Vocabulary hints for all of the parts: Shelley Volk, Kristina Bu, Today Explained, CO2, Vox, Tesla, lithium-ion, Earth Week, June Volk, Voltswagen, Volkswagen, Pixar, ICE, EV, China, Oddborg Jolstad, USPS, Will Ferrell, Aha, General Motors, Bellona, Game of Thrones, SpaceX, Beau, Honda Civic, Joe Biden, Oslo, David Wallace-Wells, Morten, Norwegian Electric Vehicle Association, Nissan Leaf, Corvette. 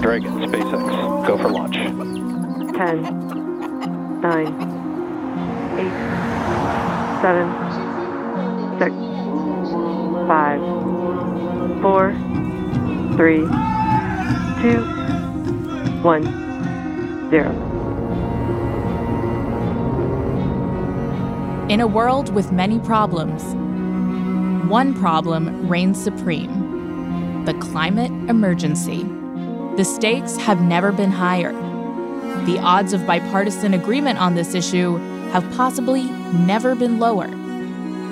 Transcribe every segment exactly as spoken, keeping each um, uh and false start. Dragon, SpaceX, go for launch. ten. Nine, eight, seven, six, five, four, three, two, one, zero. In a world with many problems, one problem reigns supreme: the climate emergency. The stakes have never been higher. The odds of bipartisan agreement on this issue have possibly never been lower.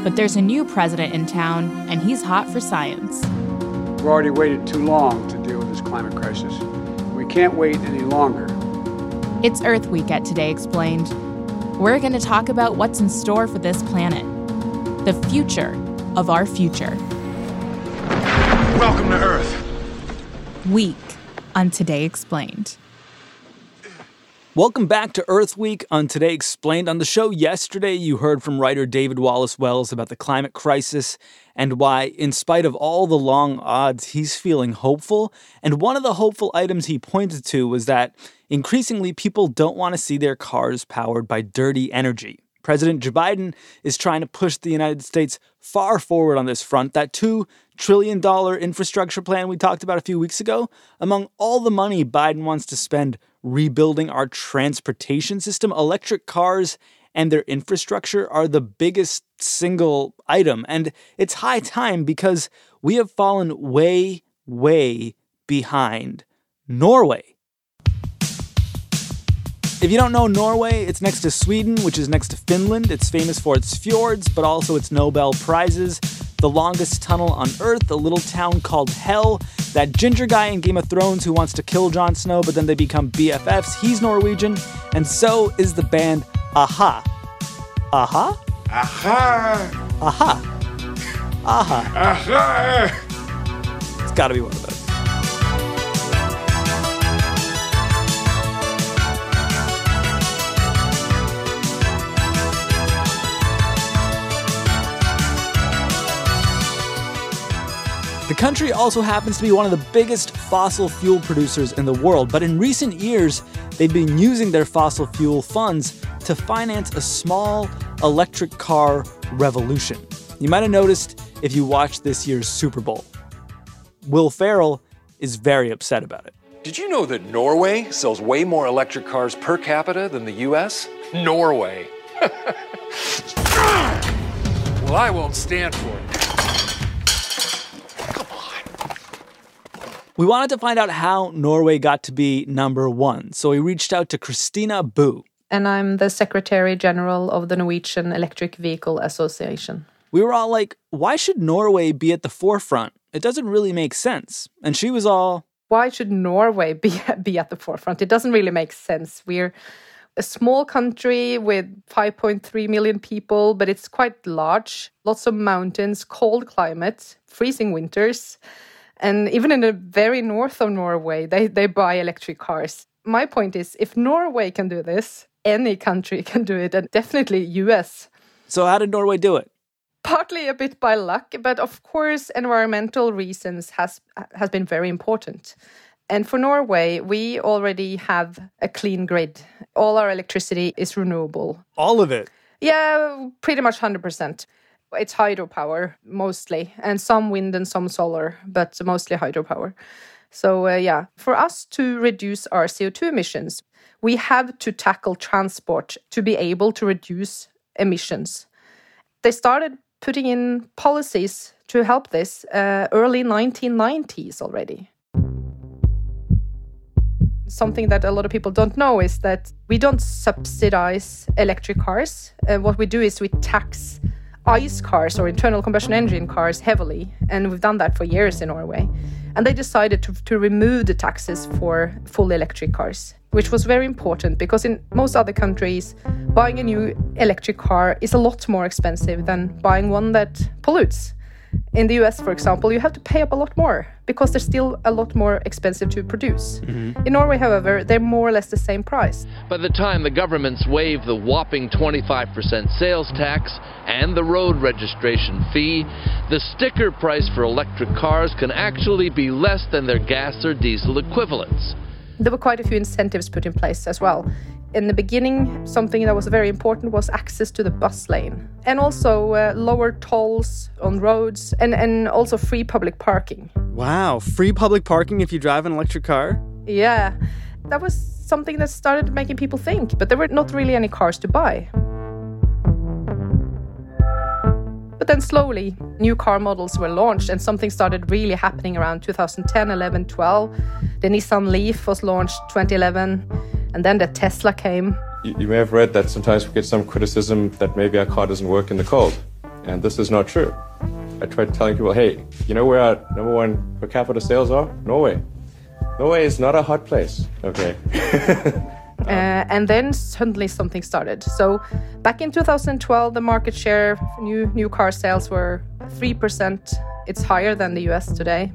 But there's a new president in town, and he's hot for science. We've already waited too long to deal with this climate crisis. We can't wait any longer. It's Earth Week at Today Explained. We're going to talk about what's in store for this planet. The future of our future. Welcome to Earth Week on Today Explained. Welcome back to Earth Week on Today Explained. On the show yesterday, you heard from writer David Wallace-Wells about the climate crisis and why, in spite of all the long odds, he's feeling hopeful. And one of the hopeful items he pointed to was that increasingly people don't want to see their cars powered by dirty energy. President Joe Biden is trying to push the United States far forward on this front. That two trillion dollars infrastructure plan we talked about a few weeks ago, among all the money Biden wants to spend rebuilding our transportation system, electric cars and their infrastructure are the biggest single item. And it's high time because we have fallen way, way behind Norway. If you don't know Norway, it's next to Sweden, which is next to Finland. It's famous for its fjords, but also its Nobel Prizes, the longest tunnel on Earth, a little town called Hell. That ginger guy in Game of Thrones who wants to kill Jon Snow, but then they become B F Fs, he's Norwegian, and so is the band Aha. Aha? Aha! Aha. Aha. Aha! It's gotta be one of those. The country also happens to be one of the biggest fossil fuel producers in the world, but in recent years, they've been using their fossil fuel funds to finance a small electric car revolution. You might have noticed if you watched this year's Super Bowl. Will Ferrell is very upset about it. Did you know that Norway sells way more electric cars per capita than the U S? Norway. Well, I won't stand for it. We wanted to find out how Norway got to be number one, so we reached out to Kristina Bu. And I'm the Secretary General of the Norwegian Electric Vehicle Association. We were all like, why should Norway be at the forefront? It doesn't really make sense. And she was all... Why should Norway be, be at the forefront? It doesn't really make sense. We're a small country with five point three million people, but it's quite large. Lots of mountains, cold climate, freezing winters. And even in the very north of Norway, they, they buy electric cars. my point is, if Norway can do this, any country can do it, and definitely U S. So how did Norway do it? Partly a bit by luck, but of course, environmental reasons has has been very important. And for Norway, we already have a clean grid. All our electricity is renewable. All of it? Yeah, pretty much one hundred percent. It's hydropower, mostly, and some wind and some solar, but mostly hydropower. So, uh, yeah, for us to reduce our C O two emissions, we have to tackle transport to be able to reduce emissions. They started putting in policies to help this uh, early nineteen nineties already. Something that a lot of people don't know is that we don't subsidize electric cars. Uh, what we do is we tax ICE cars, or internal combustion engine cars, heavily. And we've done that for years in Norway. And they decided to, to remove the taxes for full electric cars, which was very important because in most other countries, buying a new electric car is a lot more expensive than buying one that pollutes. In the U S, for example, you have to pay up a lot more because they're still a lot more expensive to produce. Mm-hmm. In Norway, however, they're more or less the same price. By the time the governments waive the whopping twenty-five percent sales tax and the road registration fee, the sticker price for electric cars can actually be less than their gas or diesel equivalents. There were quite a few incentives put in place as well. In the beginning, something that was very important was access to the bus lane, and also uh, lower tolls on roads, and, and also free public parking. Wow, free public parking if you drive an electric car? Yeah, that was something that started making people think, but there were not really any cars to buy. But then slowly, new car models were launched, and something started really happening around two thousand ten, eleven, twelve. The Nissan Leaf was launched twenty eleven. And then the Tesla came. You, you may have read that sometimes we get some criticism that maybe our car doesn't work in the cold. And this is not true. I tried telling people, hey, you know where our number one per capita sales are? Norway. Norway is not a hot place. Okay. uh, and then suddenly something started. So back in two thousand twelve, the market share for new, new car sales were three percent. It's higher than the U S today.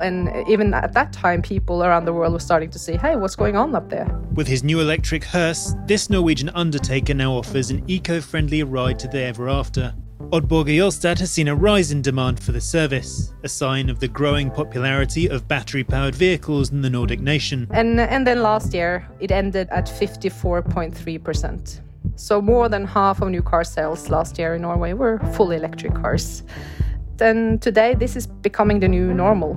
And even at that time, people around the world were starting to see, hey, what's going on up there? With his new electric hearse, this Norwegian undertaker now offers an eco-friendly ride to the ever after. Oddborg Jolstad has seen a rise in demand for the service, a sign of the growing popularity of battery-powered vehicles in the Nordic nation. And, and then last year, it ended at fifty-four point three percent. So more than half of new car sales last year in Norway were full electric cars. And today, this is becoming the new normal.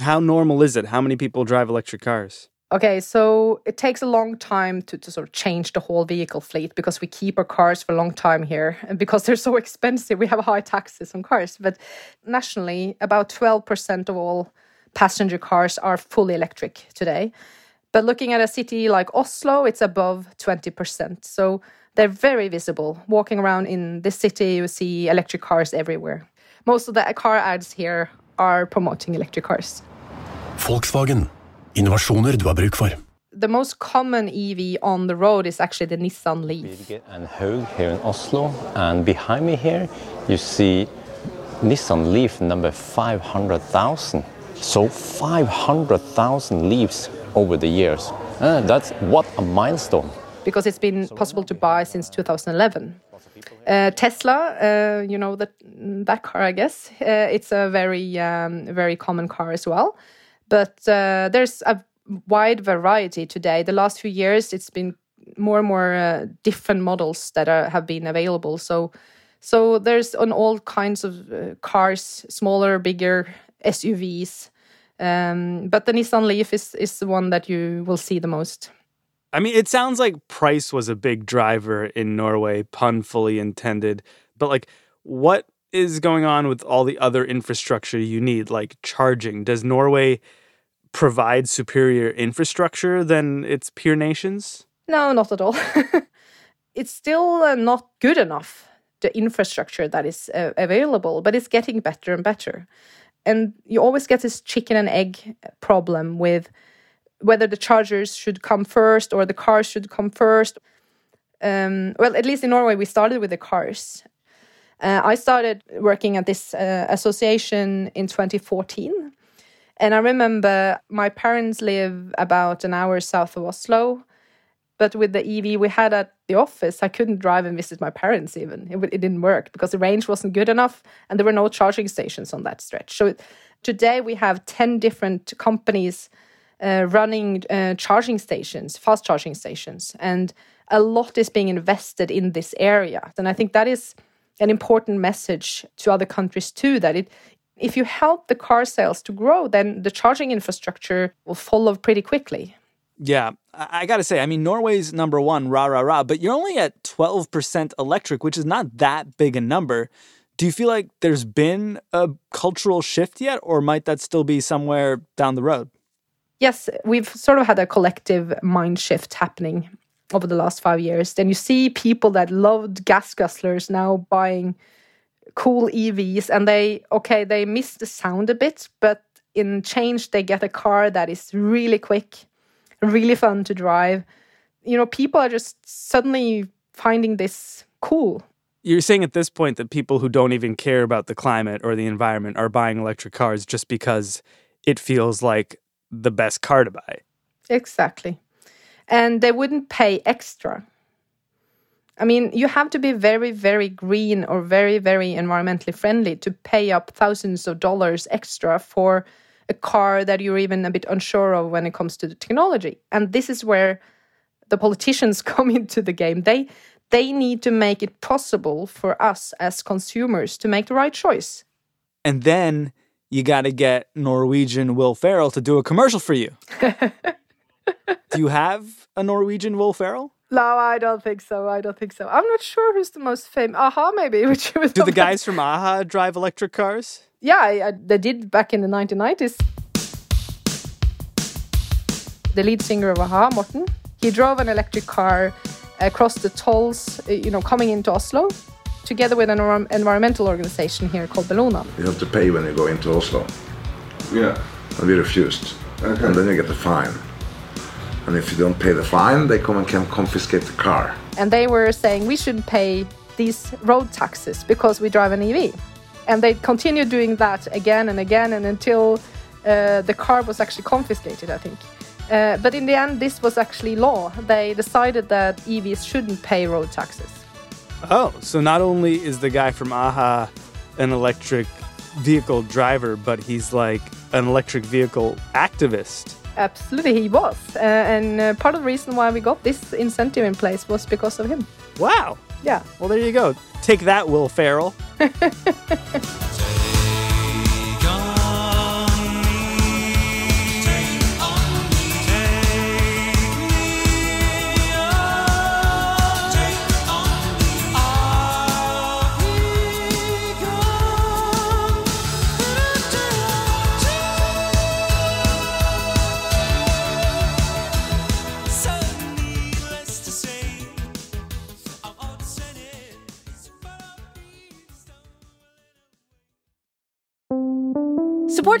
How normal is it? How many people drive electric cars? Okay, so it takes a long time to, to sort of change the whole vehicle fleet because we keep our cars for a long time here. And because they're so expensive, we have high taxes on cars. But nationally, about twelve percent of all passenger cars are fully electric today. But looking at a city like Oslo, it's above twenty percent. So they're very visible. Walking around in the city, you see electric cars everywhere. Most of the car ads here are promoting electric cars. Volkswagen. Innovationer du har bruk for. The most common E V on the road is actually the Nissan Leaf. Birger and Haug here in Oslo. And behind me here, you see Nissan Leaf number five hundred thousand. So five hundred thousand Leafs over the years. Uh, that's what a milestone. Because it's been possible to buy since two thousand eleven. Uh, Tesla, uh, you know, that that car, I guess. Uh, it's a very, um, very common car as well. But uh, there's a wide variety today. The last few years, it's been more and more uh, different models that are, have been available. So, so there's on all kinds of uh, cars, smaller, bigger, S U Vs. Um, but the Nissan Leaf is, is the one that you will see the most. I mean, it sounds like price was a big driver in Norway, pun fully intended. But, like, what is going on with all the other infrastructure you need, like charging? Does Norway provide superior infrastructure than its peer nations? No, not at all. It's still not good enough, the infrastructure that is uh, available, but it's getting better and better. And you always get this chicken and egg problem with whether the chargers should come first or the cars should come first. Um, well, at least in Norway, we started with the cars. Uh, I started working at this uh, association in twenty fourteen. And I remember my parents live about an hour south of Oslo. But with the E V we had at the office, I couldn't drive and visit my parents even. It, it didn't work because the range wasn't good enough and there were no charging stations on that stretch. So today we have ten different companies uh, running uh, charging stations, fast charging stations. And a lot is being invested in this area. And I think that is an important message to other countries too, that it if you help the car sales to grow, then the charging infrastructure will follow pretty quickly. Yeah, I got to say, I mean, Norway's number one, rah, rah, rah, but you're only at twelve percent electric, which is not that big a number. Do you feel like there's been a cultural shift yet, or might that still be somewhere down the road? Yes, we've sort of had a collective mind shift happening over the last five years. Then you see people that loved gas guzzlers now buying cool E Vs, and they, okay, they miss the sound a bit, but in change, they get a car that is really quick, really fun to drive. You know, people are just suddenly finding this cool. You're saying at this point that people who don't even care about the climate or the environment are buying electric cars just because it feels like the best car to buy. Exactly. And they wouldn't pay extra. I mean, you have to be very, very green or very, very environmentally friendly to pay up thousands of dollars extra for a car that you're even a bit unsure of when it comes to the technology. And this is where the politicians come into the game. They they need to make it possible for us as consumers to make the right choice. And then you got to get Norwegian Will Ferrell to do a commercial for you. Do you have a Norwegian Will Ferrell? No, I don't think so. I don't think so. I'm not sure who's the most famous. Aha, maybe. Which was Do the like... guys from Aha drive electric cars? Yeah, I, I, they did back in the nineteen nineties. The lead singer of Aha, Morten, he drove an electric car across the tolls, you know, coming into Oslo, together with an or- environmental organization here called Bellona. You have to pay when you go into Oslo. Yeah. And we refused. Okay. And then you get a fine. And if you don't pay the fine, they come and can confiscate the car. And they were saying we should pay these road taxes because we drive an E V. And they continued doing that again and again and until uh, the car was actually confiscated, I think. Uh, but in the end, this was actually law. They decided that E Vs shouldn't pay road taxes. Oh, so not only is the guy from Aha an electric vehicle driver, but he's like an electric vehicle activist. Absolutely, he was. Uh, and uh, part of the reason why we got this incentive in place was because of him. Wow. Yeah. Well, there you go. Take that, Will Ferrell. Support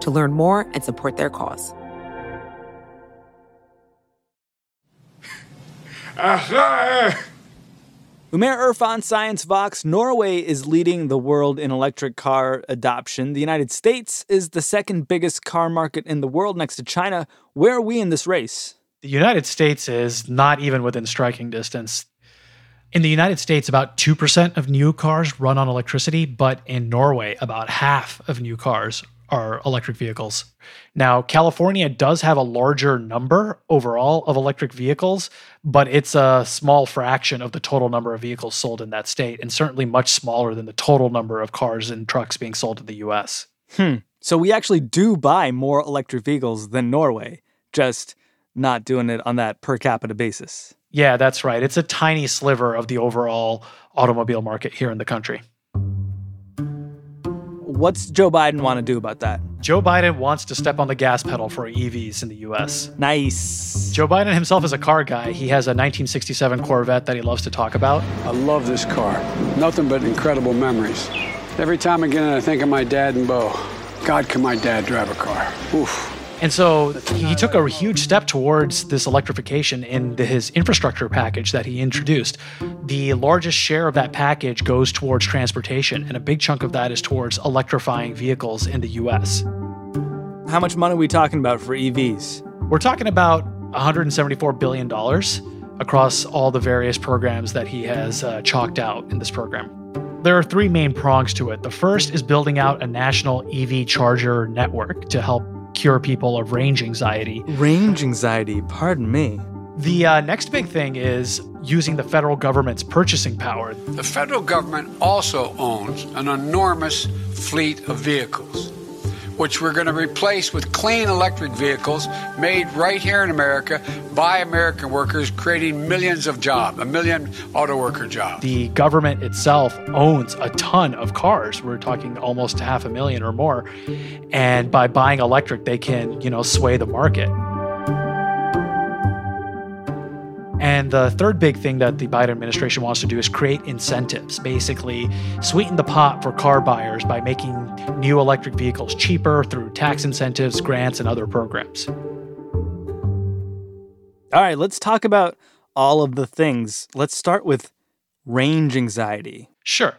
to learn more and support their cause. Aha! Umair Irfan, Science Vox. Norway is leading the world in electric car adoption. The United States is the second biggest car market in the world next to China. Where are we in this race? The United States is not even within striking distance. In the United States, about two percent of new cars run on electricity, but in Norway, about half of new cars are electric vehicles. Now, California does have a larger number overall of electric vehicles, but it's a small fraction of the total number of vehicles sold in that state, and certainly much smaller than the total number of cars and trucks being sold in the U S. Hmm. So we actually do buy more electric vehicles than Norway, just not doing it on that per capita basis. Yeah, that's right. It's a tiny sliver of the overall automobile market here in the country. What's Joe Biden want to do about that? Joe Biden wants to step on the gas pedal for E Vs in the U S. Nice. Joe Biden himself is a car guy. He has a nineteen sixty-seven Corvette that he loves to talk about. I love this car. Nothing but incredible memories. Every time again, I think of my dad and Beau. God, can my dad drive a car? Oof. And so he took a huge step towards this electrification in the, his infrastructure package that he introduced. The largest share of that package goes towards transportation, and a big chunk of that is towards electrifying vehicles in the U S. How much money are we talking about for E Vs? We're talking about one hundred seventy-four billion dollars across all the various programs that he has uh, chalked out in this program. There are three main prongs to it. The first is building out a national E V charger network to help cure people of range anxiety. Range anxiety, pardon me. The uh, next big thing is using the federal government's purchasing power. The federal government also owns an enormous fleet of vehicles, which we're going to replace with clean electric vehicles made right here in America by American workers, creating millions of jobs, a million auto worker jobs. The government itself owns a ton of cars. We're talking almost half a million or more. And by buying electric, they can, you know, sway the market. And the third big thing that the Biden administration wants to do is create incentives, basically sweeten the pot for car buyers by making new electric vehicles cheaper through tax incentives, grants, and other programs. All right, let's talk about all of the things. Let's start with range anxiety. Sure.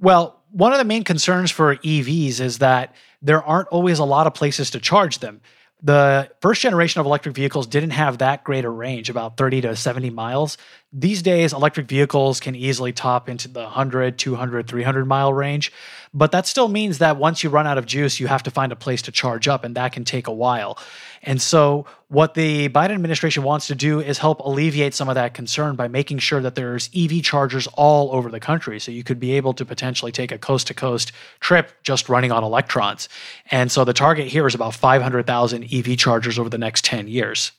Well, one of the main concerns for E Vs is that there aren't always a lot of places to charge them. The first generation of electric vehicles didn't have that great a range, about thirty to seventy miles. These days, electric vehicles can easily top into the one hundred, two hundred, three hundred mile range. But that still means that once you run out of juice, you have to find a place to charge up, and that can take a while. And so what the Biden administration wants to do is help alleviate some of that concern by making sure that there's E V chargers all over the country. So you could be able to potentially take a coast-to-coast trip just running on electrons. And so the target here is about five hundred thousand E V chargers over the next ten years.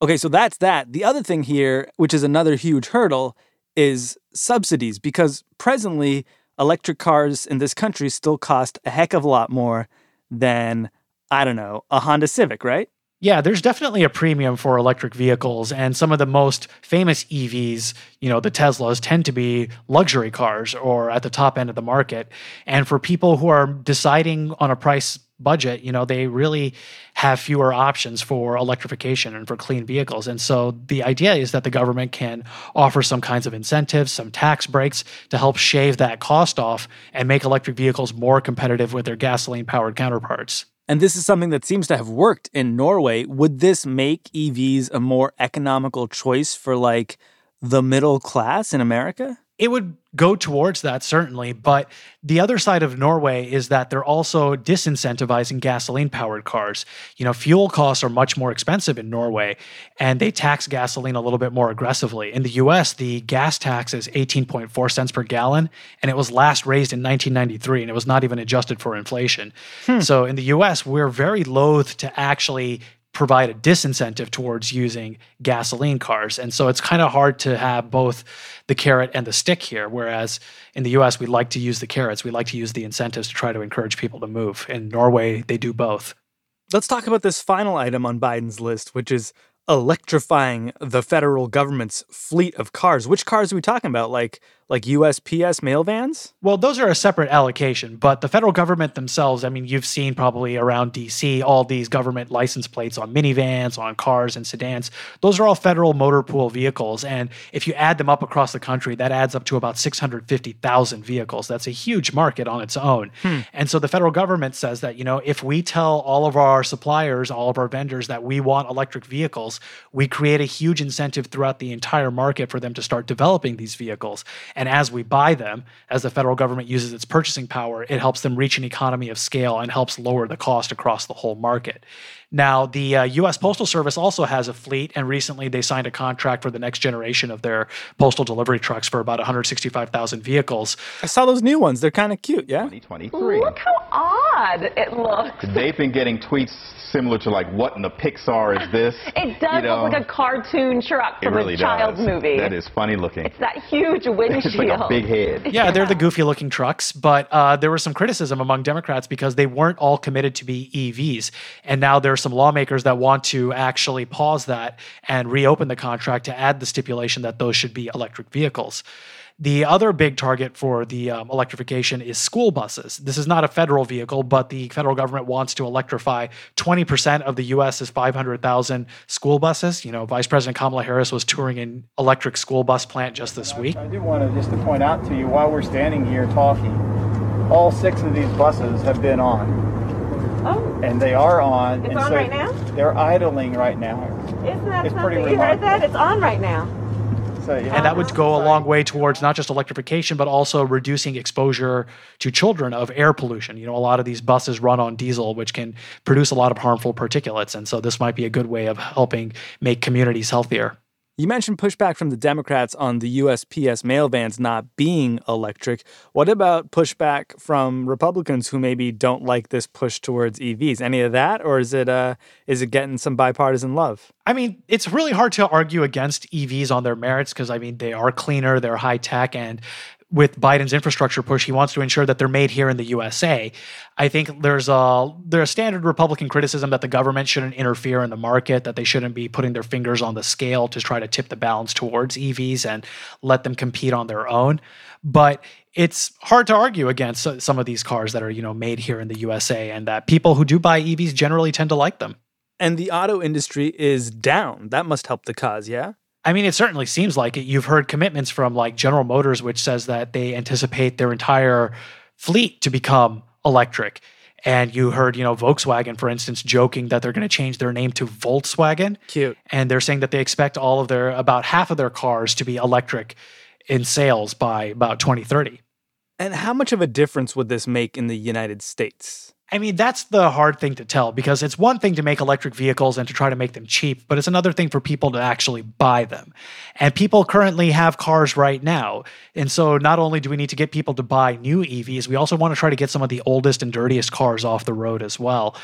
Okay, so that's that. The other thing here, which is another huge hurdle, is subsidies, because presently electric cars in this country still cost a heck of a lot more than, I don't know, a Honda Civic, right? Yeah, there's definitely a premium for electric vehicles, and some of the most famous E Vs, you know, the Teslas, tend to be luxury cars or at the top end of the market. And for people who are deciding on a price budget, you know, they really have fewer options for electrification and for clean vehicles. And so the idea is that the government can offer some kinds of incentives, some tax breaks to help shave that cost off and make electric vehicles more competitive with their gasoline-powered counterparts. And this is something that seems to have worked in Norway. Would this make E Vs a more economical choice for, like, the middle class in America? It would go towards that, certainly. But the other side of Norway is that they're also disincentivizing gasoline-powered cars. You know, fuel costs are much more expensive in Norway, and they tax gasoline a little bit more aggressively. In the U S, the gas tax is eighteen point four cents per gallon, and it was last raised in nineteen ninety-three, and it was not even adjusted for inflation. Hmm. So in the U S, we're very loath to actually provide a disincentive towards using gasoline cars. And so it's kind of hard to have both the carrot and the stick here, whereas in the U S, we like to use the carrots. We like to use the incentives to try to encourage people to move. In Norway, they do both. Let's talk about this final item on Biden's list, which is electrifying the federal government's fleet of cars. Which cars are we talking about? Like like U S P S mail vans? Well, those are a separate allocation, but the federal government themselves, I mean, you've seen probably around D C all these government license plates on minivans, on cars and sedans. Those are all federal motor pool vehicles, and if you add them up across the country, that adds up to about six hundred fifty thousand vehicles. That's a huge market on its own. Hmm. And so the federal government says that, you know, if we tell all of our suppliers, all of our vendors that we want electric vehicles, we create a huge incentive throughout the entire market for them to start developing these vehicles. And as we buy them, as the federal government uses its purchasing power, it helps them reach an economy of scale and helps lower the cost across the whole market. Now, the uh, U S Postal Service also has a fleet, and recently they signed a contract for the next generation of their postal delivery trucks for about one hundred sixty-five thousand vehicles. I saw those new ones. They're kind of cute, yeah? twenty twenty-three. Look how odd it looks. They've been getting tweets similar to, like, what in the Pixar is this? It does you know, look like a cartoon truck from really a child's does. movie. That is funny looking. It's that huge windshield. It's like a big head. Yeah, yeah. They're the goofy-looking trucks, but uh, there was some criticism among Democrats because they weren't all committed to be E Vs, and now they're some lawmakers that want to actually pause that and reopen the contract to add the stipulation that those should be electric vehicles. The other big target for the um, electrification is school buses. This is not a federal vehicle, but the federal government wants to electrify twenty percent of the U S's five hundred thousand school buses. You know, Vice President Kamala Harris was touring an electric school bus plant just this week. I do want to just to point out to you while we're standing here talking, all six of these buses have been on. Oh. And they are on. It's and on so right now? They're idling right now. Isn't that it's something? You heard that? It's on right now. So, yeah. And that would go a long way towards not just electrification, but also reducing exposure to children of air pollution. You know, a lot of these buses run on diesel, which can produce a lot of harmful particulates. And so this might be a good way of helping make communities healthier. You mentioned pushback from the Democrats on the U S P S mail vans not being electric. What about pushback from Republicans who maybe don't like this push towards E Vs? Any of that, or is it uh, is it getting some bipartisan love? I mean, it's really hard to argue against E Vs on their merits because, I mean, they are cleaner, they're high tech, and with Biden's infrastructure push, he wants to ensure that they're made here in the U S A. I think there's a there's standard Republican criticism that the government shouldn't interfere in the market, that they shouldn't be putting their fingers on the scale to try to tip the balance towards E Vs and let them compete on their own. But it's hard to argue against some of these cars that are, you know, made here in the U S A, and that people who do buy E Vs generally tend to like them. And the auto industry is down. That must help the cause, yeah? I mean, it certainly seems like it. You've heard commitments from like General Motors, which says that they anticipate their entire fleet to become electric. And you heard, you know, Volkswagen, for instance, joking that they're going to change their name to Voltswagen. Cute. And they're saying that they expect all of their, about half of their cars to be electric in sales by about twenty thirty. And how much of a difference would this make in the United States? I mean, that's the hard thing to tell, because it's one thing to make electric vehicles and to try to make them cheap, but it's another thing for people to actually buy them. And people currently have cars right now. And so not only do we need to get people to buy new E Vs, we also want to try to get some of the oldest and dirtiest cars off the road as well.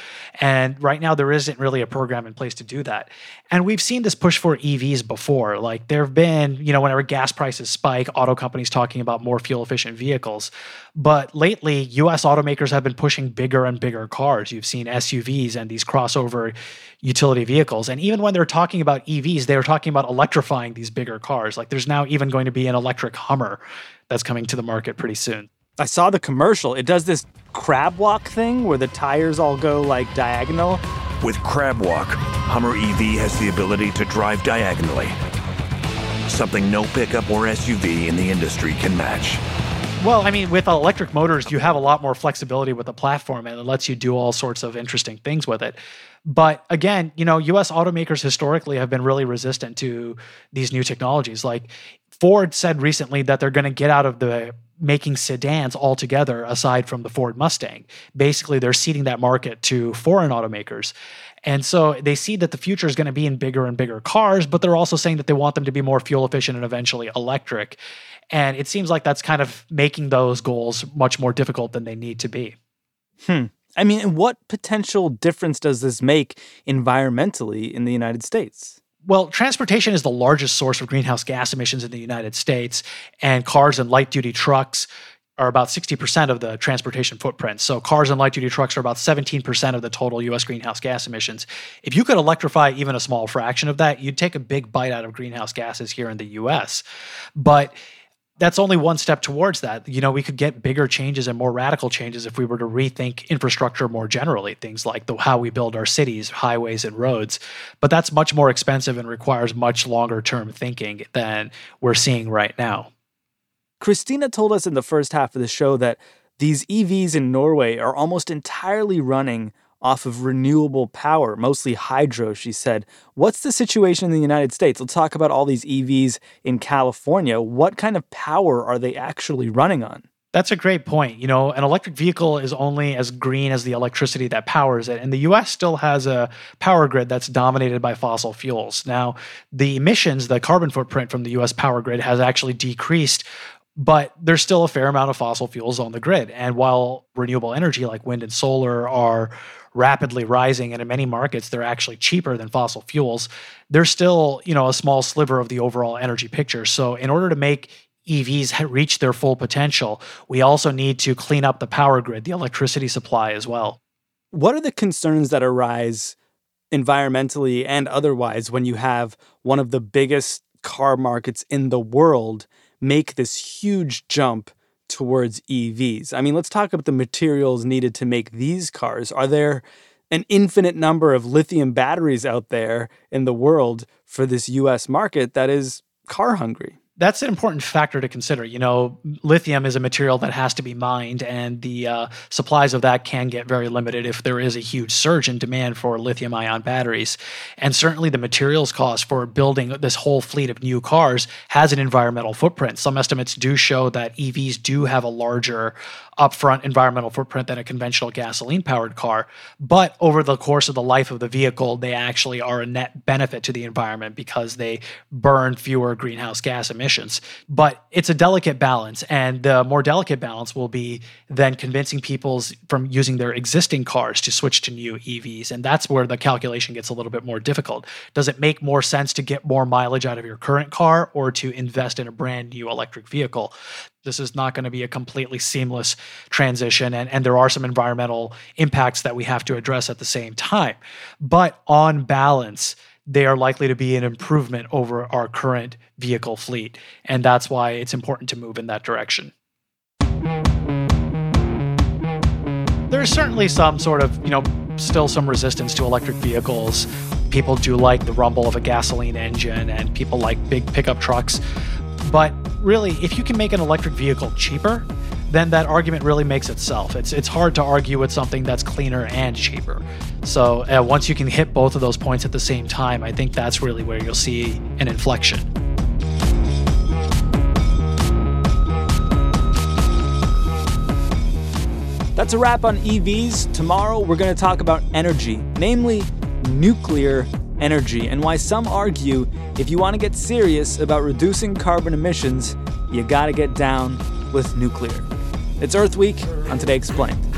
And right now there isn't really a program in place to do that. And we've seen this push for E Vs before. Like there have been, you know, whenever gas prices spike, auto companies talking about more fuel-efficient vehicles. But lately, U S automakers have been pushing bigger and bigger cars. You've seen S U Vs and these crossover utility vehicles. And even when they're talking about E Vs, they're talking about electrifying these bigger cars. Like there's now even going to be an electric Hummer that's coming to the market pretty soon. I saw the commercial. It does this crab walk thing where the tires all go like diagonal. With Crab Walk, Hummer E V has the ability to drive diagonally. Something no pickup or S U V in the industry can match. Well, I mean, with electric motors, you have a lot more flexibility with the platform, and it lets you do all sorts of interesting things with it. But again, you know, U S automakers historically have been really resistant to these new technologies. Like Ford said recently that they're going to get out of the making sedans altogether aside from the Ford Mustang. Basically, they're ceding that market to foreign automakers. And so they see that the future is going to be in bigger and bigger cars, but they're also saying that they want them to be more fuel efficient and eventually electric. And it seems like that's kind of making those goals much more difficult than they need to be. Hmm. I mean, what potential difference does this make environmentally in the United States? Well, transportation is the largest source of greenhouse gas emissions in the United States, and cars and light-duty trucks are about sixty percent of the transportation footprint. So cars and light-duty trucks are about seventeen percent of the total U S greenhouse gas emissions. If you could electrify even a small fraction of that, you'd take a big bite out of greenhouse gases here in the U S. But that's only one step towards that. You know, we could get bigger changes and more radical changes if we were to rethink infrastructure more generally, things like the, how we build our cities, highways, and roads. But that's much more expensive and requires much longer-term thinking than we're seeing right now. Kristina told us in the first half of the show that these E Vs in Norway are almost entirely running off of renewable power, mostly hydro, she said. What's the situation in the United States? Let's talk about all these E Vs in California. What kind of power are they actually running on? That's a great point. You know, an electric vehicle is only as green as the electricity that powers it. And the U S still has a power grid that's dominated by fossil fuels. Now, the emissions, the carbon footprint from the U S power grid has actually decreased, but there's still a fair amount of fossil fuels on the grid. And while renewable energy like wind and solar are rapidly rising, and in many markets, they're actually cheaper than fossil fuels, they're still, you know, a small sliver of the overall energy picture. So in order to make E Vs reach their full potential, we also need to clean up the power grid, the electricity supply as well. What are the concerns that arise environmentally and otherwise when you have one of the biggest car markets in the world make this huge jump towards E Vs? I mean, let's talk about the materials needed to make these cars. Are there an infinite number of lithium batteries out there in the world for this U S market that is car hungry? That's an important factor to consider. You know, lithium is a material that has to be mined, and the uh, supplies of that can get very limited if there is a huge surge in demand for lithium-ion batteries. And certainly the materials cost for building this whole fleet of new cars has an environmental footprint. Some estimates do show that E Vs do have a larger upfront environmental footprint than a conventional gasoline-powered car. But over the course of the life of the vehicle, they actually are a net benefit to the environment because they burn fewer greenhouse gas emissions. But it's a delicate balance, and the more delicate balance will be then convincing people from using their existing cars to switch to new E Vs, and that's where the calculation gets a little bit more difficult. Does it make more sense to get more mileage out of your current car or to invest in a brand new electric vehicle? This is not going to be a completely seamless transition, and, and there are some environmental impacts that we have to address at the same time. But on balance, they are likely to be an improvement over our current vehicle fleet. And that's why it's important to move in that direction. There's certainly some sort of, you know, still some resistance to electric vehicles. People do like the rumble of a gasoline engine, and people like big pickup trucks. But really, if you can make an electric vehicle cheaper, then that argument really makes itself. It's it's hard to argue with something that's cleaner and cheaper. So uh, once you can hit both of those points at the same time, I think that's really where you'll see an inflection. That's a wrap on E Vs. Tomorrow, we're going to talk about energy, namely nuclear energy, and why some argue if you want to get serious about reducing carbon emissions, you got to get down with nuclear. It's Earth Week on Today Explained.